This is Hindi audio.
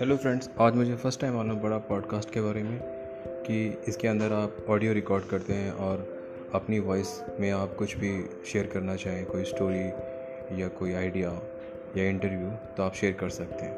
हेलो फ्रेंड्स, आज मुझे फ़र्स्ट टाइम मालूम पड़ा पॉडकास्ट के बारे में कि इसके अंदर आप ऑडियो रिकॉर्ड करते हैं और अपनी वॉइस में आप कुछ भी शेयर करना चाहें, कोई स्टोरी या कोई आइडिया या इंटरव्यू, तो आप शेयर कर सकते हैं।